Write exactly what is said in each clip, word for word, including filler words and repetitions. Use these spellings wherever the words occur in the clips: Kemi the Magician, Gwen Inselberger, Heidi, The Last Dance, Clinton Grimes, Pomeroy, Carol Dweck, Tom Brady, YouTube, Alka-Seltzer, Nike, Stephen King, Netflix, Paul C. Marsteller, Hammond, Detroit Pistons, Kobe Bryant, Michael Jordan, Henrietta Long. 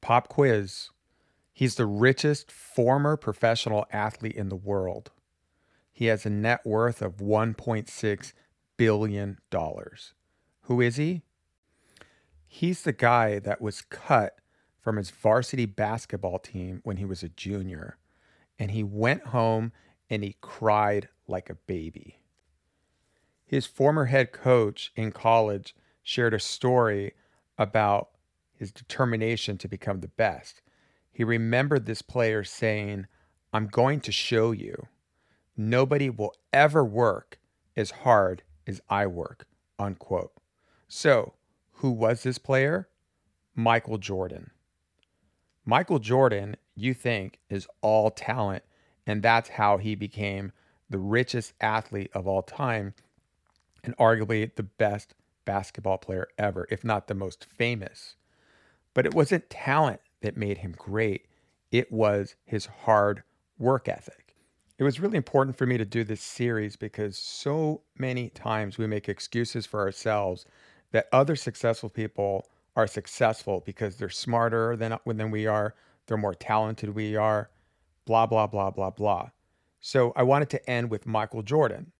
Pop quiz. He's the richest former professional athlete in the world. He has a net worth of one point six billion dollars. Who is he? He's the guy that was cut from his varsity basketball team when he was a junior, and he went home and he cried like a baby. His former head coach in college shared a story about his determination to become the best. He remembered this player saying, "I'm going to show you. Nobody will ever work as hard as I work," unquote. So who was this player? Michael Jordan. Michael Jordan, you think, is all talent, and that's how he became the richest athlete of all time and arguably the best basketball player ever, if not the most famous. But it wasn't talent that made him great. It was his hard work ethic. It was really important for me to do this series because so many times we make excuses for ourselves that other successful people are successful because they're smarter than, than we are, they're more talented we are, blah, blah, blah, blah, blah. So I wanted to end with Michael Jordan.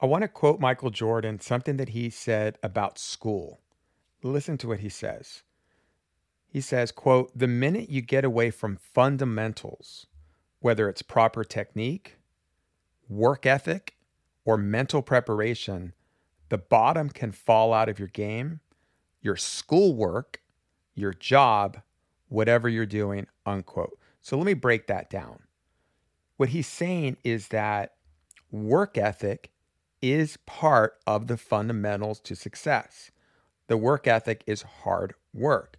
I want to quote Michael Jordan, something that he said about school. Listen to what he says. He says, quote, "The minute you get away from fundamentals, whether it's proper technique, work ethic, or mental preparation, the bottom can fall out of your game, your schoolwork, your job, whatever you're doing," unquote. So let me break that down. What he's saying is that work ethic is part of the fundamentals to success. The work ethic is hard work.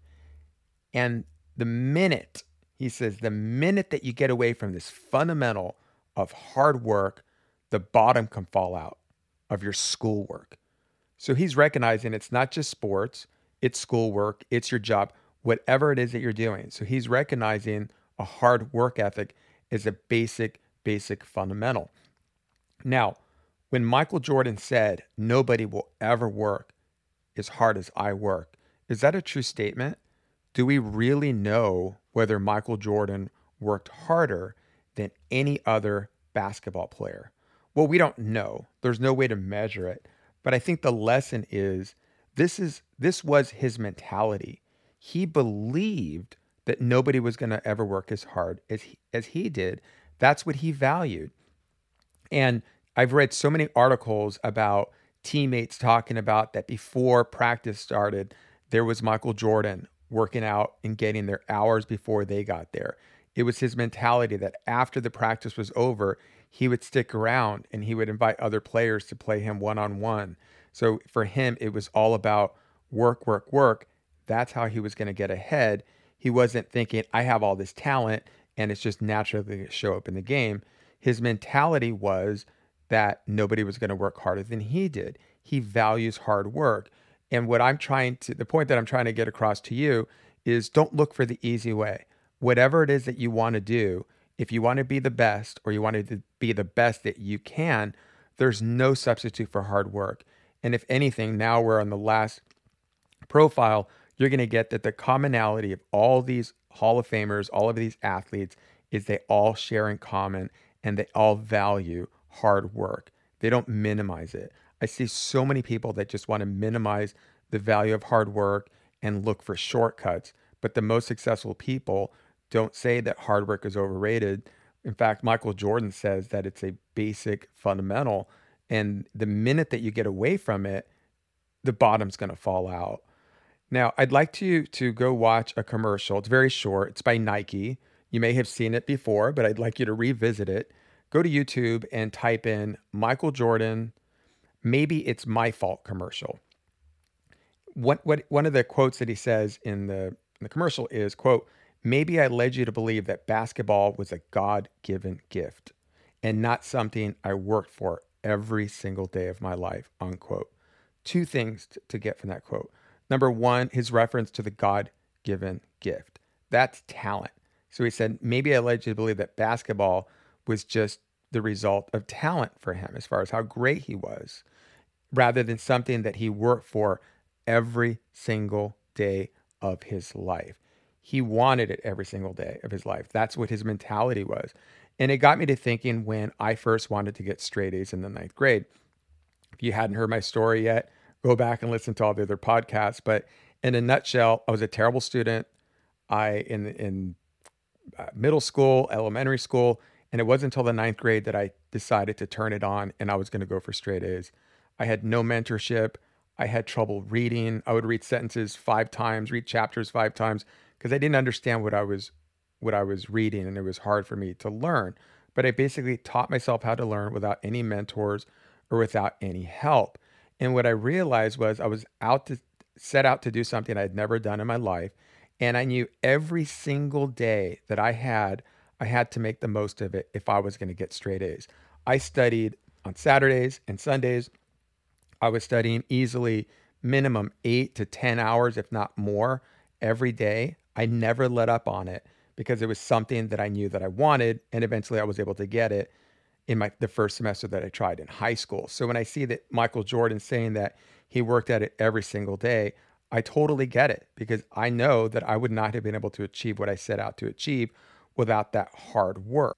And the minute, he says, the minute that you get away from this fundamental of hard work, the bottom can fall out of your schoolwork. So he's recognizing it's not just sports, it's schoolwork, it's your job, whatever it is that you're doing. So he's recognizing a hard work ethic is a basic, basic fundamental. Now, when Michael Jordan said, "Nobody will ever work as hard as I work," is that a true statement? Do we really know whether Michael Jordan worked harder than any other basketball player? Well, we don't know. There's no way to measure it. But I think the lesson is this is this was his mentality. He believed that nobody was going to ever work as hard as he, as he did. That's what he valued. And I've read so many articles about teammates talking about that before practice started, there was Michael Jordan working out and getting their hours before they got there. It was his mentality that after the practice was over, he would stick around and he would invite other players to play him one-on-one. So for him, it was all about work, work, work. That's how he was going to get ahead. He wasn't thinking, I have all this talent and it's just naturally going to show up in the game. His mentality was that nobody was going to work harder than he did. He values hard work. And what I'm trying to, the point that I'm trying to get across to you is don't look for the easy way. Whatever it is that you want to do, if you want to be the best or you want to be the best that you can, there's no substitute for hard work. And if anything, now we're on the last profile, you're going to get that the commonality of all these Hall of Famers, all of these athletes, is they all share in common and they all value hard work. They don't minimize it. I see so many people that just want to minimize the value of hard work and look for shortcuts, but the most successful people don't say that hard work is overrated. In fact, Michael Jordan says that it's a basic fundamental, and the minute that you get away from it, the bottom's going to fall out. Now, I'd like to, to go watch a commercial. It's very short. It's by Nike. You may have seen it before, but I'd like you to revisit it. Go to YouTube and type in Michael Jordan, "Maybe It's My Fault" commercial. What, what, one of the quotes that he says in the, in the commercial is, quote, "Maybe I led you to believe that basketball was a God-given gift and not something I worked for every single day of my life," unquote. Two things t- to get from that quote. Number one, his reference to the God-given gift. That's talent. So he said, maybe I led you to believe that basketball was just the result of talent for him as far as how great he was, rather than something that he worked for every single day of his life. He wanted it every single day of his life. That's what his mentality was. And it got me to thinking when I first wanted to get straight A's in the ninth grade. If you hadn't heard my story yet, go back and listen to all the other podcasts. But in a nutshell, I was a terrible student. I in in middle school, elementary school, and it wasn't until the ninth grade that I decided to turn it on and I was going to go for straight A's. I had no mentorship. I had trouble reading. I would read sentences five times, read chapters five times, because I didn't understand what I was what I was reading, and it was hard for me to learn. But I basically taught myself how to learn without any mentors or without any help. And what I realized was I was out to set out to do something I'd never done in my life, and I knew every single day that I had, I had to make the most of it if I was going to get straight A's. I studied on Saturdays and Sundays. I was studying easily minimum eight to ten hours, if not more, every day. I never let up on it because it was something that I knew that I wanted, and eventually I was able to get it in my the first semester that I tried in high school. So when I see that Michael Jordan saying that he worked at it every single day, I totally get it, because I know that I would not have been able to achieve what I set out to achieve without that hard work.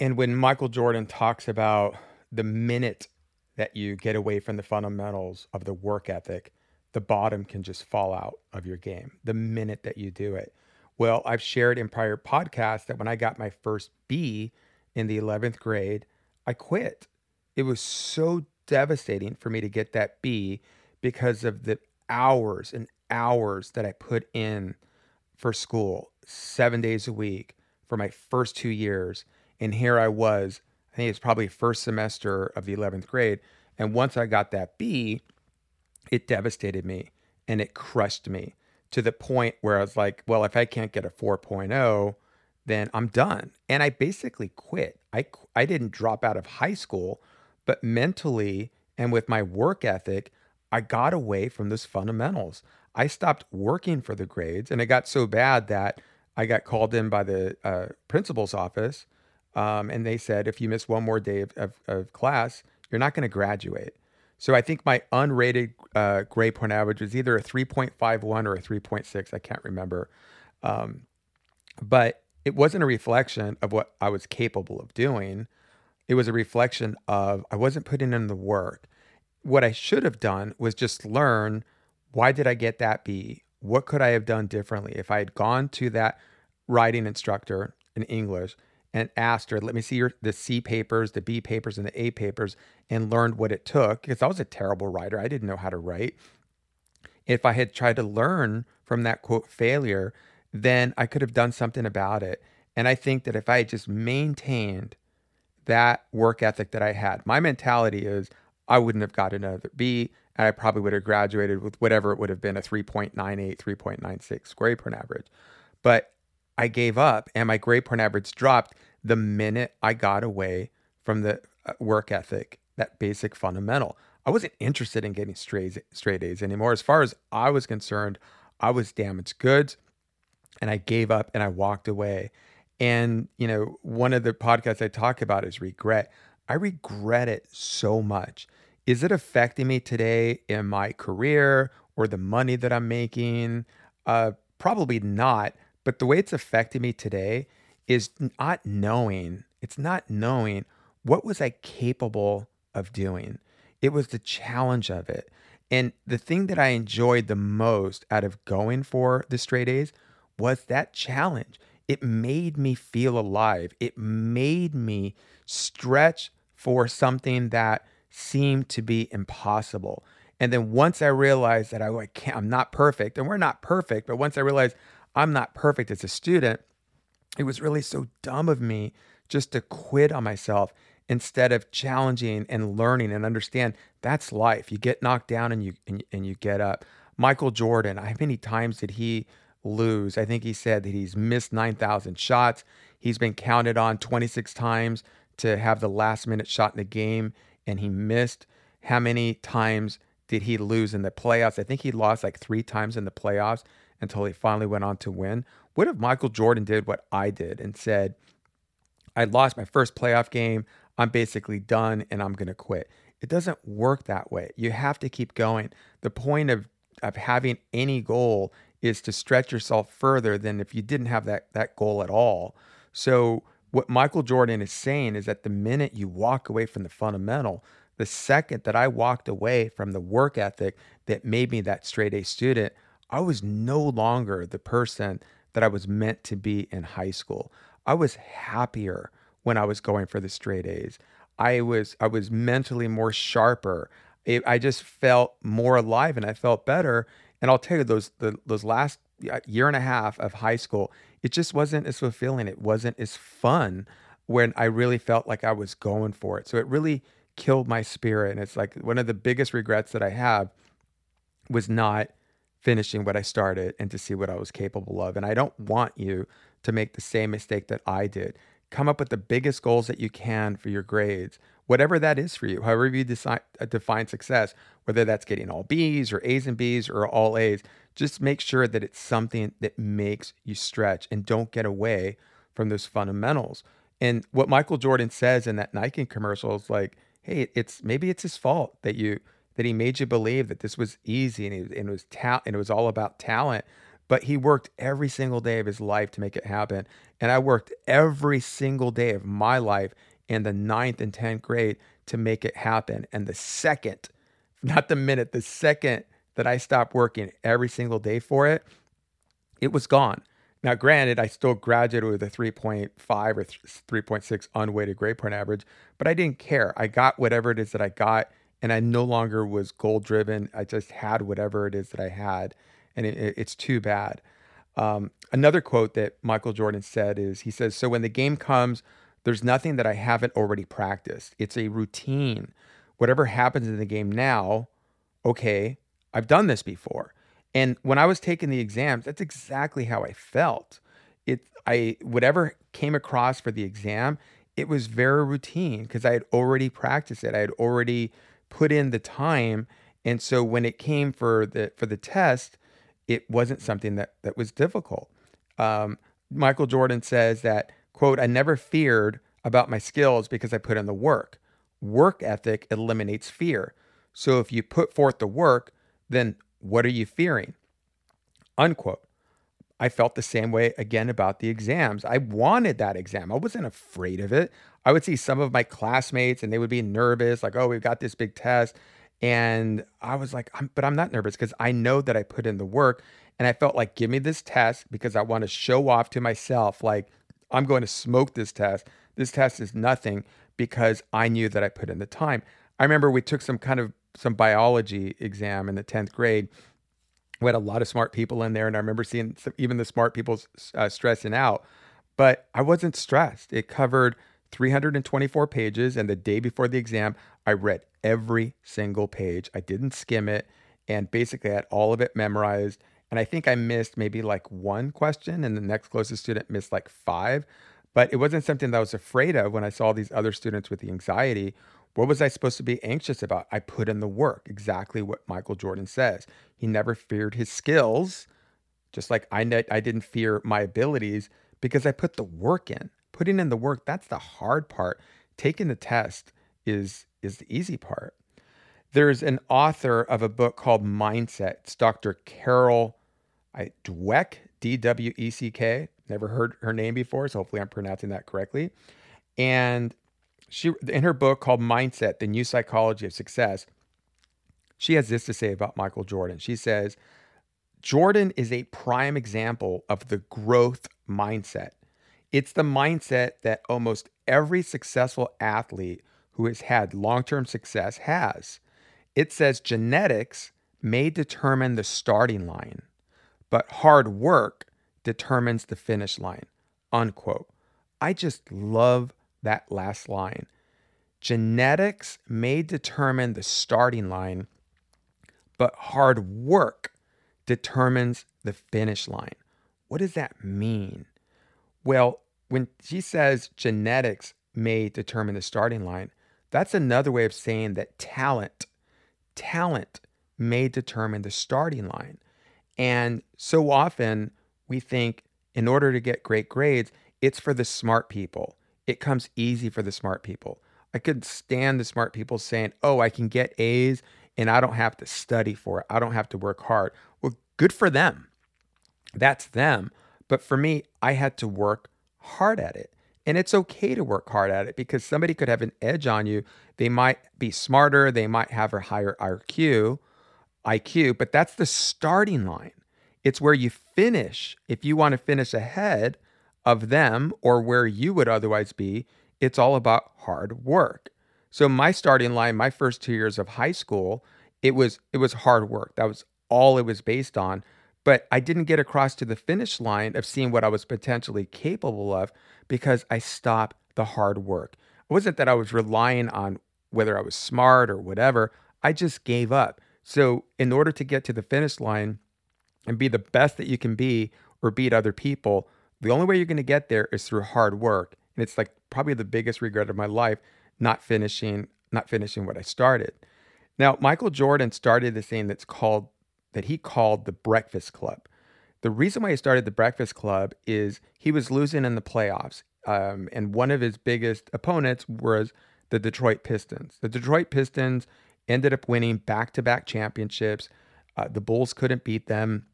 And when Michael Jordan talks about the minute that you get away from the fundamentals of the work ethic, the bottom can just fall out of your game the minute that you do it. Well, I've shared in prior podcasts that when I got my first B in the eleventh grade, I quit. It was so devastating for me to get that B because of the hours and hours that I put in for school, seven days a week for my first two years. And here I was, I think it's probably first semester of the eleventh grade. And once I got that B, it devastated me and it crushed me to the point where I was like, well, if I can't get a four point oh, then I'm done. And I basically quit. I, I didn't drop out of high school, but mentally and with my work ethic, I got away from those fundamentals. I stopped working for the grades, and it got so bad that I got called in by the uh, principal's office, um, and they said, if you miss one more day of, of, of class, you're not going to graduate. So I think my unrated uh, grade point average was either a three point five one or a three point six. I can't remember. Um, but it wasn't a reflection of what I was capable of doing. It was a reflection of I wasn't putting in the work. What I should have done was just learn, why did I get that B? What could I have done differently? If I had gone to that writing instructor in English and asked her, let me see your the C papers, the B papers, and the A papers, and learned what it took, because I was a terrible writer. I didn't know how to write. If I had tried to learn from that, quote, failure, then I could have done something about it. And I think that if I had just maintained that work ethic that I had, my mentality is I wouldn't have gotten another B, and I probably would have graduated with whatever it would have been, a three point nine eight, three point nine six grade point average. But I gave up, and my grade point average dropped the minute I got away from the work ethic, that basic fundamental. I wasn't interested in getting straight, straight A's anymore. As far as I was concerned, I was damaged goods, and I gave up and I walked away. And, you know, one of the podcasts I talk about is regret. I regret it so much. Is it affecting me today in my career or the money that I'm making? Uh, probably not. But the way it's affecting me today is not knowing. It's not knowing what was I capable of doing. It was the challenge of it. And the thing that I enjoyed the most out of going for the straight A's was that challenge. It made me feel alive. It made me stretch for something that seemed to be impossible. And then once I realized that I, I can't, I'm not perfect, and we're not perfect, but once I realized I'm not perfect as a student, it was really so dumb of me just to quit on myself instead of challenging and learning and understand that's life. You get knocked down and you and, and you get up. Michael Jordan, how many times did he lose? I think he said that he's missed nine thousand shots. He's been counted on twenty-six times to have the last minute shot in the game, and he missed. How many times did he lose in the playoffs? I think he lost like three times in the playoffs until he finally went on to win. What if Michael Jordan did what I did and said, I lost my first playoff game, I'm basically done, and I'm going to quit? It doesn't work that way. You have to keep going. The point of, of having any goal is to stretch yourself further than if you didn't have that that goal at all. So what Michael Jordan is saying is that the minute you walk away from the fundamental, the second that I walked away from the work ethic that made me that straight A student, I was no longer the person that I was meant to be in high school. I was happier when I was going for the straight A's. I was I was mentally more sharper. It, I just felt more alive and I felt better. And I'll tell you, those the, those last year and a half of high school, it just wasn't as fulfilling. It wasn't as fun when I really felt like I was going for it. So it really killed my spirit. And it's like one of the biggest regrets that I have was not finishing what I started and to see what I was capable of. And I don't want you to make the same mistake that I did. Come up with the biggest goals that you can for your grades, whatever that is for you, however you decide, uh, define success, whether that's getting all B's or A's and B's or all A's, just make sure that it's something that makes you stretch and don't get away from those fundamentals. And what Michael Jordan says in that Nike commercial is like, hey, it's maybe it's his fault that you that he made you believe that this was easy and, he, and, it, was ta- and it was all about talent. But he worked every single day of his life to make it happen. And I worked every single day of my life in the ninth and tenth grade to make it happen. And the second, not the minute, the second that I stopped working every single day for it, it was gone. Now, granted, I still graduated with a three point five or three point six unweighted grade point average, but I didn't care. I got whatever it is that I got, and I no longer was goal driven. I just had whatever it is that I had. And it, it's too bad. Um, another quote that Michael Jordan said is, he says, so when the game comes, there's nothing that I haven't already practiced. It's a routine. Whatever happens in the game now, okay, I've done this before. And when I was taking the exams, that's exactly how I felt. It, I whatever came across for the exam, it was very routine because I had already practiced it. I had already put in the time. And so when it came for the for the test, it wasn't something that, that was difficult. Um, Michael Jordan says that, quote, I never feared about my skills because I put in the work. Work ethic eliminates fear. So if you put forth the work, then what are you fearing? Unquote. I felt the same way again about the exams. I wanted that exam. I wasn't afraid of it. I would see some of my classmates and they would be nervous, like, oh, we've got this big test. And I was like, I'm, but I'm not nervous because I know that I put in the work. And I felt like, give me this test because I want to show off to myself. Like, I'm going to smoke this test. This test is nothing because I knew that I put in the time. I remember we took some kind of some biology exam in the tenth grade. We had a lot of smart people in there. And I remember seeing some, even the smart people uh, stressing out. But I wasn't stressed. It covered three hundred twenty-four pages. And the day before the exam, I read every single page. I didn't skim it. And basically I had all of it memorized. And I think I missed maybe like one question and the next closest student missed like five, but it wasn't something that I was afraid of when I saw these other students with the anxiety. What was I supposed to be anxious about? I put in the work, exactly what Michael Jordan says. He never feared his skills, just like I, ne- I didn't fear my abilities because I put the work in. Putting in the work, that's the hard part. Taking the test is is the easy part. There's an author of a book called Mindset. It's Doctor Carol I, Dweck, D W E C K. Never heard her name before, so hopefully I'm pronouncing that correctly. And she, in her book called Mindset, The New Psychology of Success, she has this to say about Michael Jordan. She says, Jordan is a prime example of the growth mindset. It's the mindset that almost every successful athlete who has had long-term success has. It says genetics may determine the starting line, but hard work determines the finish line, unquote. I just love that last line. Genetics may determine the starting line, but hard work determines the finish line. What does that mean? Well, when she says genetics may determine the starting line, that's another way of saying that talent, talent may determine the starting line. And so often we think in order to get great grades, it's for the smart people. It comes easy for the smart people. I couldn't stand the smart people saying, oh, I can get A's and I don't have to study for it. I don't have to work hard. Well, good for them. That's them. But for me, I had to work hard at it. And it's okay to work hard at it because somebody could have an edge on you. They might be smarter. They might have a higher I Q, I Q, but that's the starting line. It's where you finish. If you want to finish ahead of them or where you would otherwise be, it's all about hard work. So my starting line, my first two years of high school, it was it was hard work. That was all it was based on. But I didn't get across to the finish line of seeing what I was potentially capable of because I stopped the hard work. It wasn't that I was relying on whether I was smart or whatever. I just gave up. So in order to get to the finish line and be the best that you can be or beat other people, the only way you're going to get there is through hard work. And it's like probably the biggest regret of my life, not finishing, not finishing what I started. Now, Michael Jordan started this thing that's called that he called the Breakfast Club. The reason why he started the Breakfast Club is he was losing in the playoffs. Um, and one of his biggest opponents was the Detroit Pistons. The Detroit Pistons ended up winning back-to-back championships. Uh, the Bulls couldn't beat them.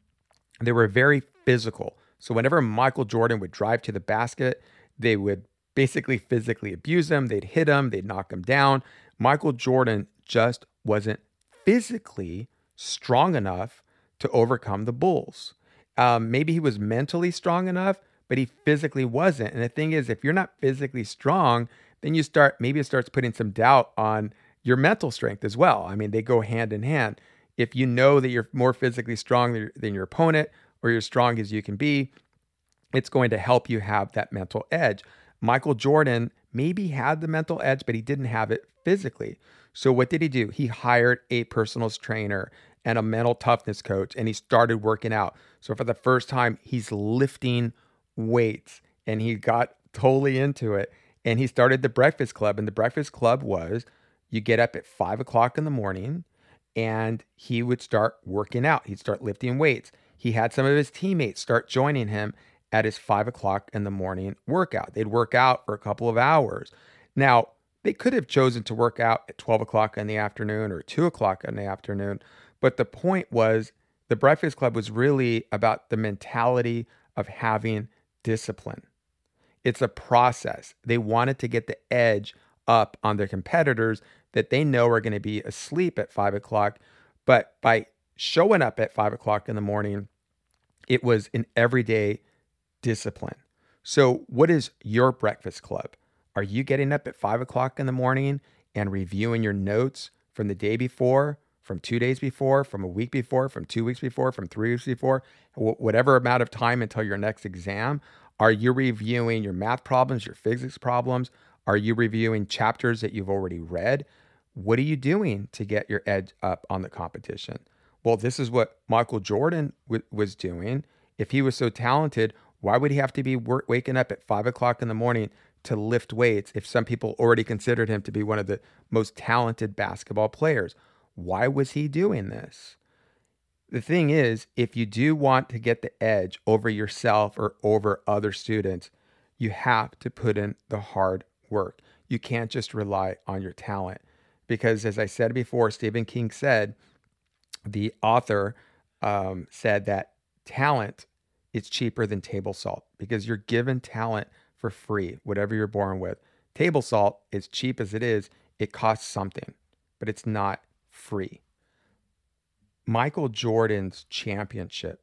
They were very physical. So whenever Michael Jordan would drive to the basket, they would basically physically abuse him. They'd hit him. They'd knock him down. Michael Jordan just wasn't physically strong enough to overcome the Bulls. Um, maybe he was mentally strong enough, but he physically wasn't. And the thing is, if you're not physically strong, then you start, maybe it starts putting some doubt on your mental strength as well. I mean, they go hand in hand. If you know that you're more physically strong than your opponent or you're strong as you can be, it's going to help you have that mental edge. Michael Jordan maybe had the mental edge, but he didn't have it physically. So what did he do? He hired a personal trainer and a mental toughness coach, and he started working out. So for the first time, he's lifting weights, and he got totally into it. And he started the Breakfast Club, and the Breakfast Club was you get up at five o'clock in the morning, and he would start working out. He'd start lifting weights. He had some of his teammates start joining him at his five o'clock in the morning workout. They'd work out for a couple of hours. Now, they could have chosen to work out at twelve o'clock in the afternoon or two o'clock in the afternoon. But the point was the Breakfast Club was really about the mentality of having discipline. It's a process. They wanted to get the edge up on their competitors that they know are going to be asleep at five o'clock. But by showing up at five o'clock in the morning, it was an everyday discipline. So what is your Breakfast Club? Are you getting up at five o'clock in the morning and reviewing your notes from the day before, from two days before, from a week before, from two weeks before, from three weeks before, whatever amount of time until your next exam? Are you reviewing your math problems, your physics problems? Are you reviewing chapters that you've already read? What are you doing to get your edge up on the competition? Well, this is what Michael Jordan w- was doing. If he was so talented, why would he have to be work- waking up at five o'clock in the morning to lift weights if some people already considered him to be one of the most talented basketball players? Why was he doing this? The thing is, if you do want to get the edge over yourself or over other students, you have to put in the hard work. You can't just rely on your talent because, as I said before, Stephen King said, the author um, said that talent is cheaper than table salt because you're given talent for free, whatever you're born with. Table salt, as cheap as it is, it costs something, but it's not free. Michael Jordan's championship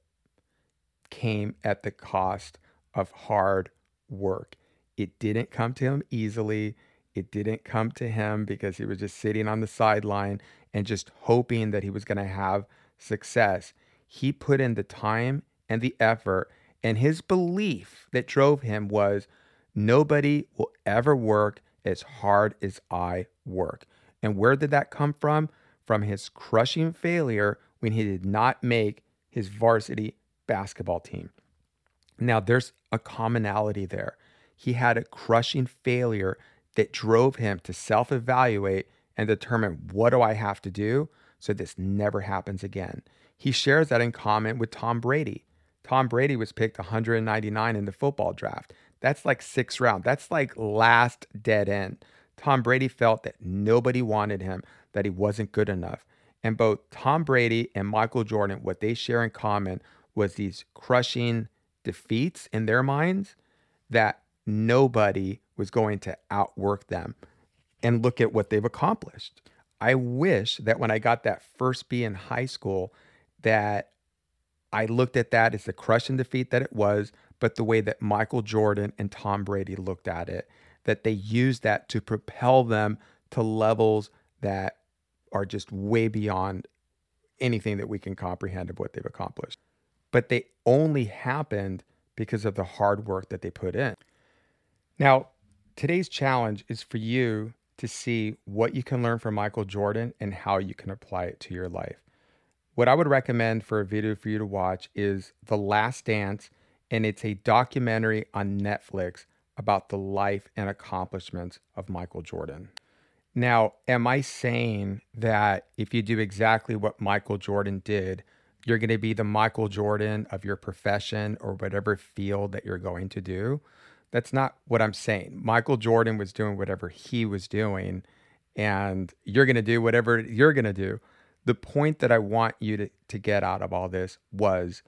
came at the cost of hard work. It didn't come to him easily. It didn't come to him because he was just sitting on the sideline and just hoping that he was going to have success. He put in the time and the effort, and his belief that drove him was, nobody will ever work as hard as I work. And where did that come from? From his crushing failure when he did not make his varsity basketball team. Now, there's a commonality there. He had a crushing failure that drove him to self-evaluate and determine, what do I have to do so this never happens again? He shares that in common with Tom Brady. Tom Brady was picked one hundred ninety-nine in the football draft. That's like sixth round. That's like last dead end. Tom Brady felt that nobody wanted him, that he wasn't good enough. And both Tom Brady and Michael Jordan, what they share in common was these crushing defeats in their minds that nobody was going to outwork them. And look at what they've accomplished. I wish that when I got that first B in high school, that I looked at that as the crush and defeat that it was, but the way that Michael Jordan and Tom Brady looked at it, that they used that to propel them to levels that are just way beyond anything that we can comprehend of what they've accomplished. But they only happened because of the hard work that they put in. Now, today's challenge is for you to see what you can learn from Michael Jordan and how you can apply it to your life. What I would recommend for a video for you to watch is The Last Dance, and it's a documentary on Netflix about the life and accomplishments of Michael Jordan. Now, am I saying that if you do exactly what Michael Jordan did, you're going to be the Michael Jordan of your profession or whatever field that you're going to do? That's not what I'm saying. Michael Jordan was doing whatever he was doing, and you're going to do whatever you're going to do. The point that I want you to, to get out of all this was,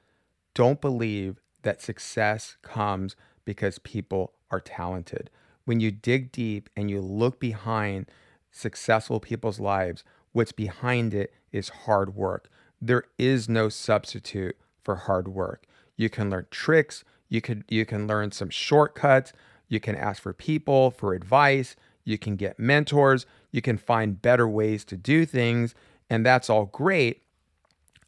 don't believe that success comes because people are talented. When you dig deep and you look behind successful people's lives, what's behind it is hard work. There is no substitute for hard work. You can learn tricks. You can, you can learn some shortcuts. You can ask for people for advice. You can get mentors. You can find better ways to do things. And that's all great.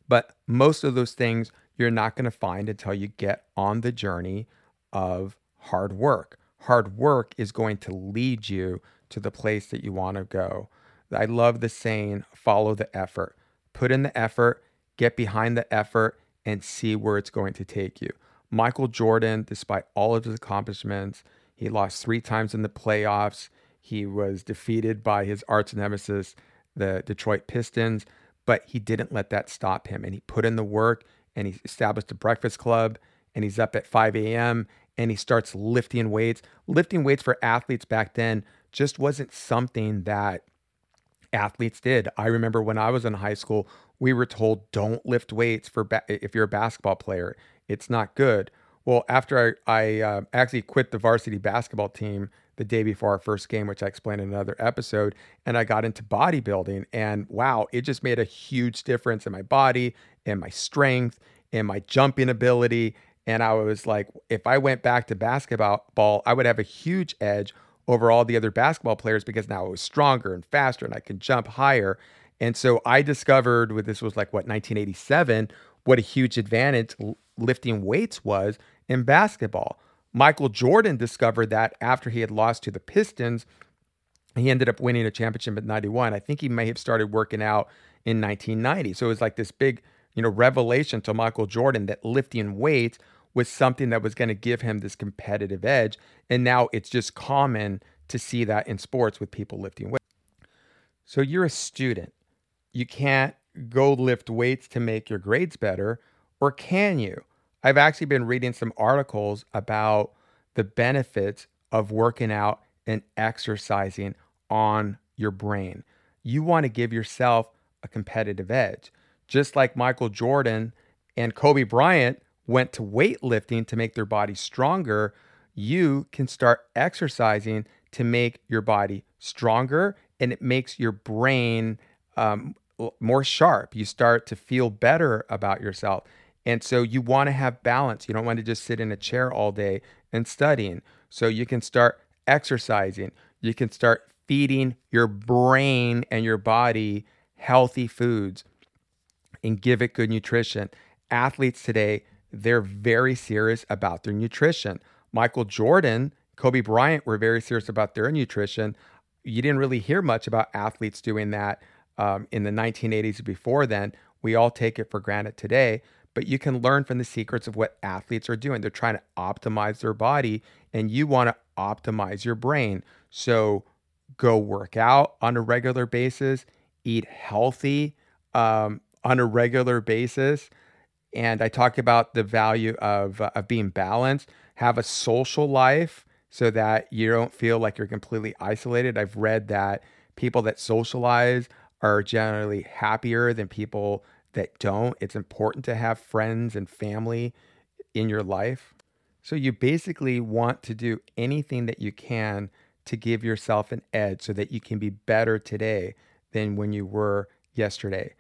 But most of those things you're not going to find until you get on the journey of hard work. Hard work is going to lead you to the place that you want to go. I love the saying, follow the effort. Put in the effort, get behind the effort, and see where it's going to take you. Michael Jordan, despite all of his accomplishments, he lost three times in the playoffs. He was defeated by his arch nemesis, the Detroit Pistons, but he didn't let that stop him. And he put in the work, and he established a breakfast club, and he's up at five a.m., and he starts lifting weights. Lifting weights for athletes back then just wasn't something that athletes did. I remember when I was in high school, we were told, don't lift weights for ba- if you're a basketball player. It's not good. Well, after I, I uh, actually quit the varsity basketball team the day before our first game, which I explained in another episode, and I got into bodybuilding. And wow, it just made a huge difference in my body and my strength and my jumping ability. And I was like, if I went back to basketball, I would have a huge edge over all the other basketball players because now I was stronger and faster and I could jump higher. And so I discovered, with this was like, what, nineteen eighty-seven, what a huge advantage lifting weights was in basketball. Michael Jordan discovered that after he had lost to the Pistons. He ended up winning a championship in ninety-one. I think he may have started working out in nineteen ninety. So it was like this big, you know, revelation to Michael Jordan that lifting weights was something that was going to give him this competitive edge. And now it's just common to see that in sports with people lifting weights. So you're a student. You can't go lift weights to make your grades better, or can you? I've actually been reading some articles about the benefits of working out and exercising on your brain. You want to give yourself a competitive edge. Just like Michael Jordan and Kobe Bryant went to weightlifting to make their body stronger, you can start exercising to make your body stronger, and it makes your brain um, more sharp. You start to feel better about yourself. And so you want to have balance. You don't want to just sit in a chair all day and studying. So you can start exercising. You can start feeding your brain and your body healthy foods and give it good nutrition. Athletes today, they're very serious about their nutrition. Michael Jordan, Kobe Bryant were very serious about their nutrition. You didn't really hear much about athletes doing that um, in the nineteen eighties before then. We all take it for granted today, but you can learn from the secrets of what athletes are doing. They're trying to optimize their body, and you want to optimize your brain. So go work out on a regular basis, eat healthy um, on a regular basis. And I talk about the value of, uh, of being balanced. Have a social life so that you don't feel like you're completely isolated. I've read that people that socialize are generally happier than people that don't. It's important to have friends and family in your life. So you basically want to do anything that you can to give yourself an edge so that you can be better today than when you were yesterday.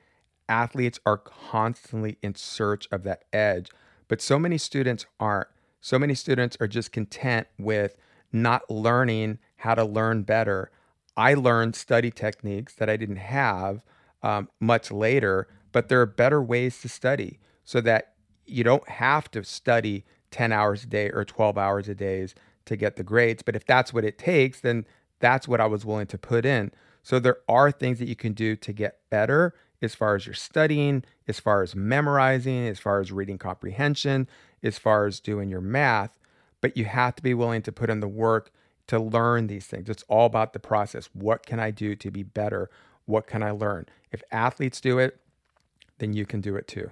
Athletes are constantly in search of that edge, but so many students aren't. So many students are just content with not learning how to learn better. I learned study techniques that I didn't have um, much later, but there are better ways to study so that you don't have to study ten hours a day or twelve hours a day to get the grades. But if that's what it takes, then that's what I was willing to put in. So there are things that you can do to get better as far as your studying, as far as memorizing, as far as reading comprehension, as far as doing your math, but you have to be willing to put in the work to learn these things. It's all about the process. What can I do to be better? What can I learn? If athletes do it, then you can do it too.